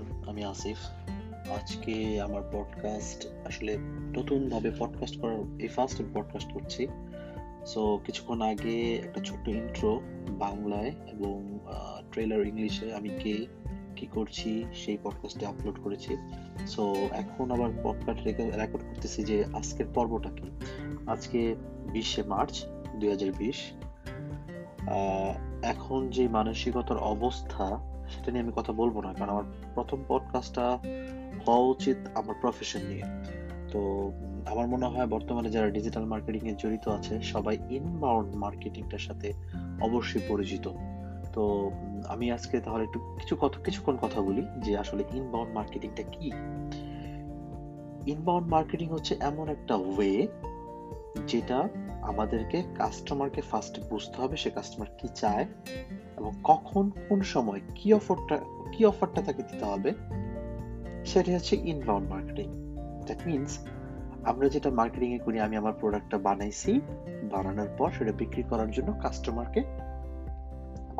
Everyone, আমি আসিফ। আজকে আমার পডকাস্ট, আসলে নতুনভাবে পডকাস্ট করার, এই ফার্স্ট পডকাস্ট করছি। সো কিছুক্ষণ আগে একটা ছোট্ট ইন্ট্রো বাংলায় এবং ট্রেলার ইংলিশে আমি কি করছি সেই পডকাস্টে আপলোড করেছি। সো এখন আবার পডকাস্ট রেকর্ড করতেছি যে আজকের পর্বটা কি। আজকে 20শে মার্চ 2020। এখন যে মানসিকতার অবস্থা সেটা নিয়ে আমি কথা বলবো না, কারণ আমার প্রথম পডকাস্টটা হওয়া উচিত আমার প্রফেশন নিয়ে। তো আমার মনে হয় বর্তমানে যারা ডিজিটাল মার্কেটিং এ জড়িত আছে সবাই ইনবাউন্ড মার্কেটিংটার সাথে অবশ্যই পরিচিত। তো আমি আজকে তাহলে একটু কিছুক্ষণ কথা বলি যে আসলে ইনবাউন্ড মার্কেটিংটা কি। ইনবাউন্ড মার্কেটিং হচ্ছে এমন একটা ওয়ে যেটা আমাদেরকে কাস্টমারকে ফার্স্ট বুঝতে হবে, সে কাস্টমার কি চায় এবং কখন কোন সময় কি অফারটা তাকে দিতে হবে, সেটা হচ্ছে ইনবাউন্ড মার্কেটিং। দ্যাট মিনস আমরা যেটা মার্কেটিং এ করি, আমি আমার প্রোডাক্টটা বানাইছি, বানানোর পর সেটা বিক্রি করার জন্য কাস্টমারকে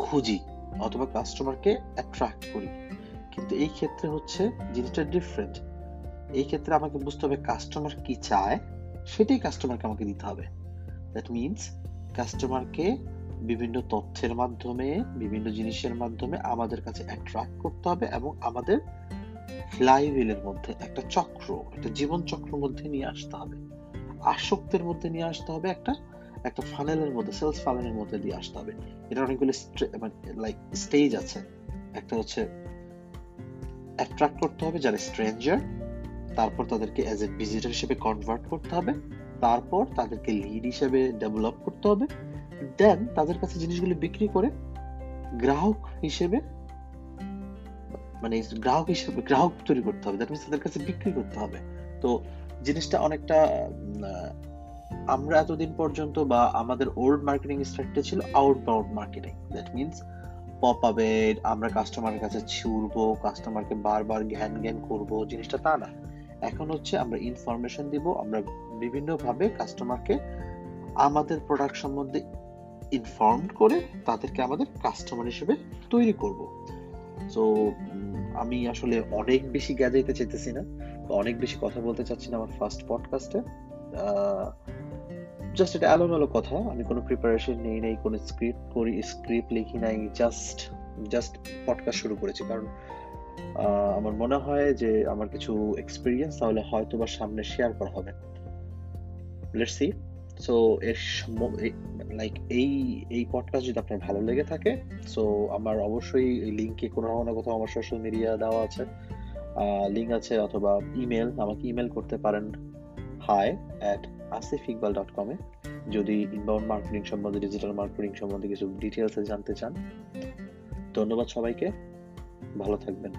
খুঁজি অথবা কাস্টমারকে অ্যাট্রাক্ট করি। কিন্তু এই ক্ষেত্রে হচ্ছে জিনিসটা ডিফারেন্ট। এই ক্ষেত্রে আমাকে বুঝতে হবে কাস্টমার কি চায়, সেটাই কাস্টমারকে আমাকে দিতে হবে। দ্যাট মিনস কাস্টমারকে বিভিন্ন তথ্যের মাধ্যমে, বিভিন্ন জিনিসের মাধ্যমে আমাদের কাছে অ্যাট্রাক্ট করতে হবে এবং আমাদের ফ্লাইহুইলের মধ্যে একটা চক্র, একটা জীবন চক্রের মধ্যে নিয়ে আসতে হবে, আসক্তের মধ্যে নিয়ে আসতে হবে, একটা ফানেলের মধ্যে, সেলস ফানেলের মধ্যে দিয়ে আসতে হবে। এটা অনেকগুলো লাইক স্টেজ আছে। একটা হচ্ছে অ্যাট্রাক্ট করতে হবে যারা স্ট্রেঞ্জার, তারপর তাদেরকে অ্যাজ এ ভিজিটর হিসেবে কনভার্ট করতে হবে, তারপর তাদেরকে লিড হিসেবে ডেভেলপ করতে হবে, দেন তাদের কাছে জিনিসগুলো বিক্রি করে গ্রাহক তৈরি করতে হবে, দ্যাট মিনস তাদের কাছে বিক্রি করতে হবে। তো জিনিসটা অনেকটা, আমরা এতদিন পর্যন্ত বা আমাদের ওল্ড মার্কেটিং স্ট্র্যাটেজি ছিল outbound marketing. That means pop আপে আমরা কাস্টমারের কাছে ছুড়বো, কাস্টমারকে বারবার ঘ্যান করবো, জিনিসটা তা না। এখন হচ্ছে আমরা ইনফরমেশন দিব, আমরা বিভিন্নভাবে কাস্টমারকে আমাদের প্রোডাক্ট সম্বন্ধে ইনফর্ম করে তাদেরকে আমাদের কাস্টমার হিসেবে তৈরি করব। সো আমি আসলে অনেক বেশি গ্যাজেতে চাইতেছি না, অনেক বেশি কথা বলতে চাচ্ছি না আমার ফার্স্ট পডকাস্টে। জাস্ট এটা এলোমেলো কথা, আমি কোনো প্রিপারেশন নেই, কোনো স্ক্রিপ্ট লিখি নাই, জাস্ট পডকাস্ট শুরু করেছি কারণ আমার মনে হয় যে আমার কিছু এক্সপিরিয়েন্স তাহলে হয়তো বা সামনে শেয়ার করা হবে। Let's see. সো লাইক এই পডকাস্ট যদি আপনার ভালো লেগে থাকে, সো আমার অবশ্যই লিঙ্কে কোনো না কোথাও আমার সোশ্যাল মিডিয়া দেওয়া আছে, লিঙ্ক আছে, অথবা ইমেল, আমাকে ইমেল করতে পারেন hi@asifiqbal.com এ যদি ইনবাউন্ড মার্কেটিং সম্বন্ধে, ডিজিটাল মার্কেটিং সম্বন্ধে কিছু ডিটেইলসে জানতে চান। ধন্যবাদ সবাইকে, ভালো থাকবেন।